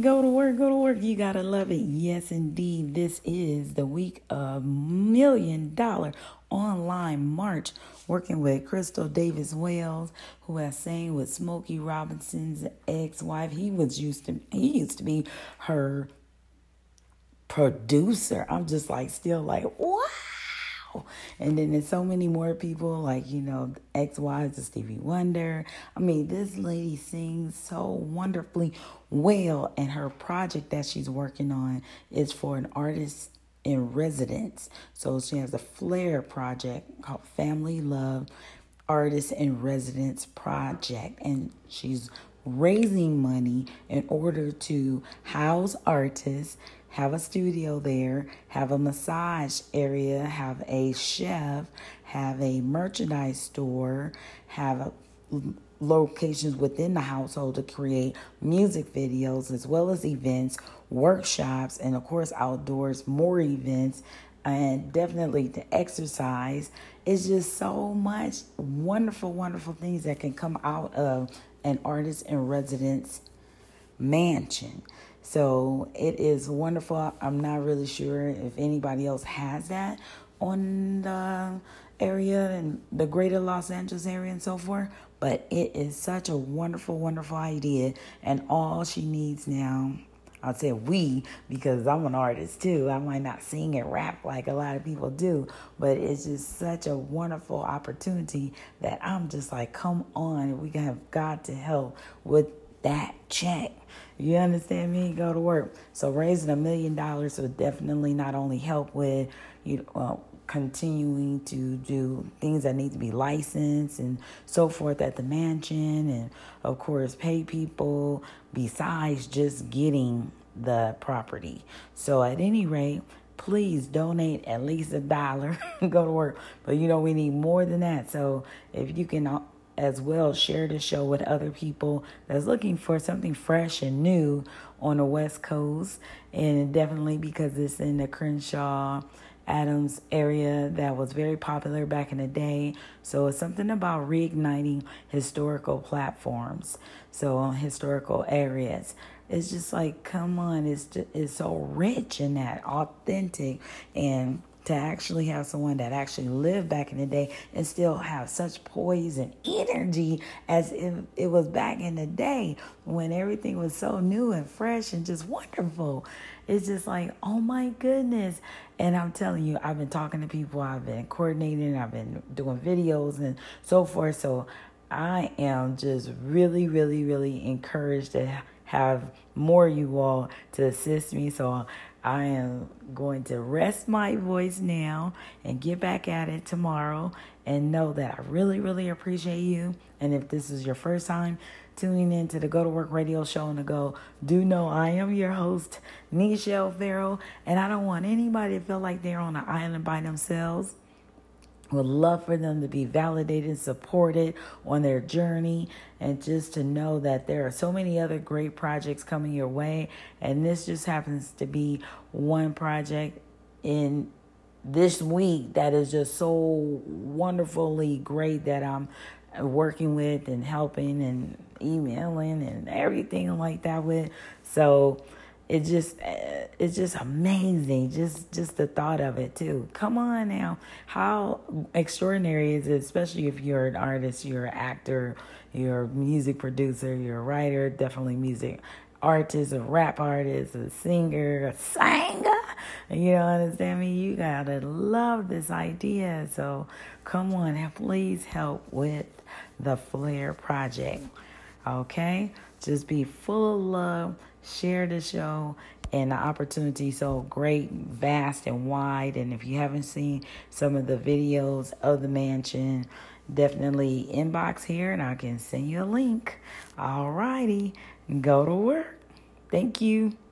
Go to work, go to work. You gotta love it. Yes, indeed. This is the week of $1 Million Online March, working with Crystal Davis Wells, who has sang with Smokey Robinson's ex-wife. He used to be her producer. I'm just like still like, what? And then there's so many more people, like, you know, ex-wives of Stevie Wonder. I mean, this lady sings so wonderfully well, and her project that she's working on is for an artist in residence. So she has a Flair Project called Family Love Artist in Residence Project, and she's raising money in order to house artists, have a studio there, have a massage area, have a chef, have a merchandise store, have locations within the household to create music videos, as well as events, workshops, and of course outdoors, more events, and definitely to exercise. It's just so much wonderful, wonderful things that can come out of an artist in residence mansion. So it is wonderful. I'm not really sure if anybody else has that on the area and the greater Los Angeles area and so forth, but it is such a wonderful, wonderful idea. And all she needs now, I'll say we, because I'm an artist too. I might not sing and rap like a lot of people do, but it's just such a wonderful opportunity that I'm just like, come on, we have got to help with that check. You understand me? Go to work. So raising $1 million will definitely not only help with continuing to do things that need to be licensed and so forth at the mansion, and of course pay people besides just getting the property. So at any rate, please donate at least $1. Go to work. But you know, we need more than that. So if you can as well share the show with other people that's looking for something fresh and new on the West Coast, and definitely because it's in the Crenshaw Adams area that was very popular back in the day. So it's something about reigniting historical platforms, so on historical areas. It's just like, come on, it's so rich in that, authentic, and to actually have someone that actually lived back in the day and still have such poise and energy as if it was back in the day when everything was so new and fresh and just wonderful. It's just like, oh my goodness. And I'm telling you, I've been talking to people, I've been coordinating, I've been doing videos and so forth. So I am just really, really, really encouraged to have more of you all to assist me. So I am going to rest my voice now and get back at it tomorrow, and know that I really, really appreciate you. And if this is your first time tuning in to the Go to Work Radio Show on the Go, do know I am your host, Nichelle Farrell, and I don't want anybody to feel like they're on an island by themselves. Would love for them to be validated, supported on their journey, and just to know that there are so many other great projects coming your way. And this just happens to be one project in this week that is just so wonderfully great that I'm working with and helping and emailing and everything like that with. So It's just amazing. Just the thought of it too. Come on now. How extraordinary is it, especially if you're an artist, you're an actor, you're a music producer, you're a writer, definitely music artist, a rap artist, a singer. You know, understand me? You gotta love this idea. So come on and please help with the Flair Project. Okay? Just be full of love. Share the show, and the opportunity so great, vast, and wide. And if you haven't seen some of the videos of the mansion, definitely inbox here and I can send you a link. All righty, go to work. Thank you.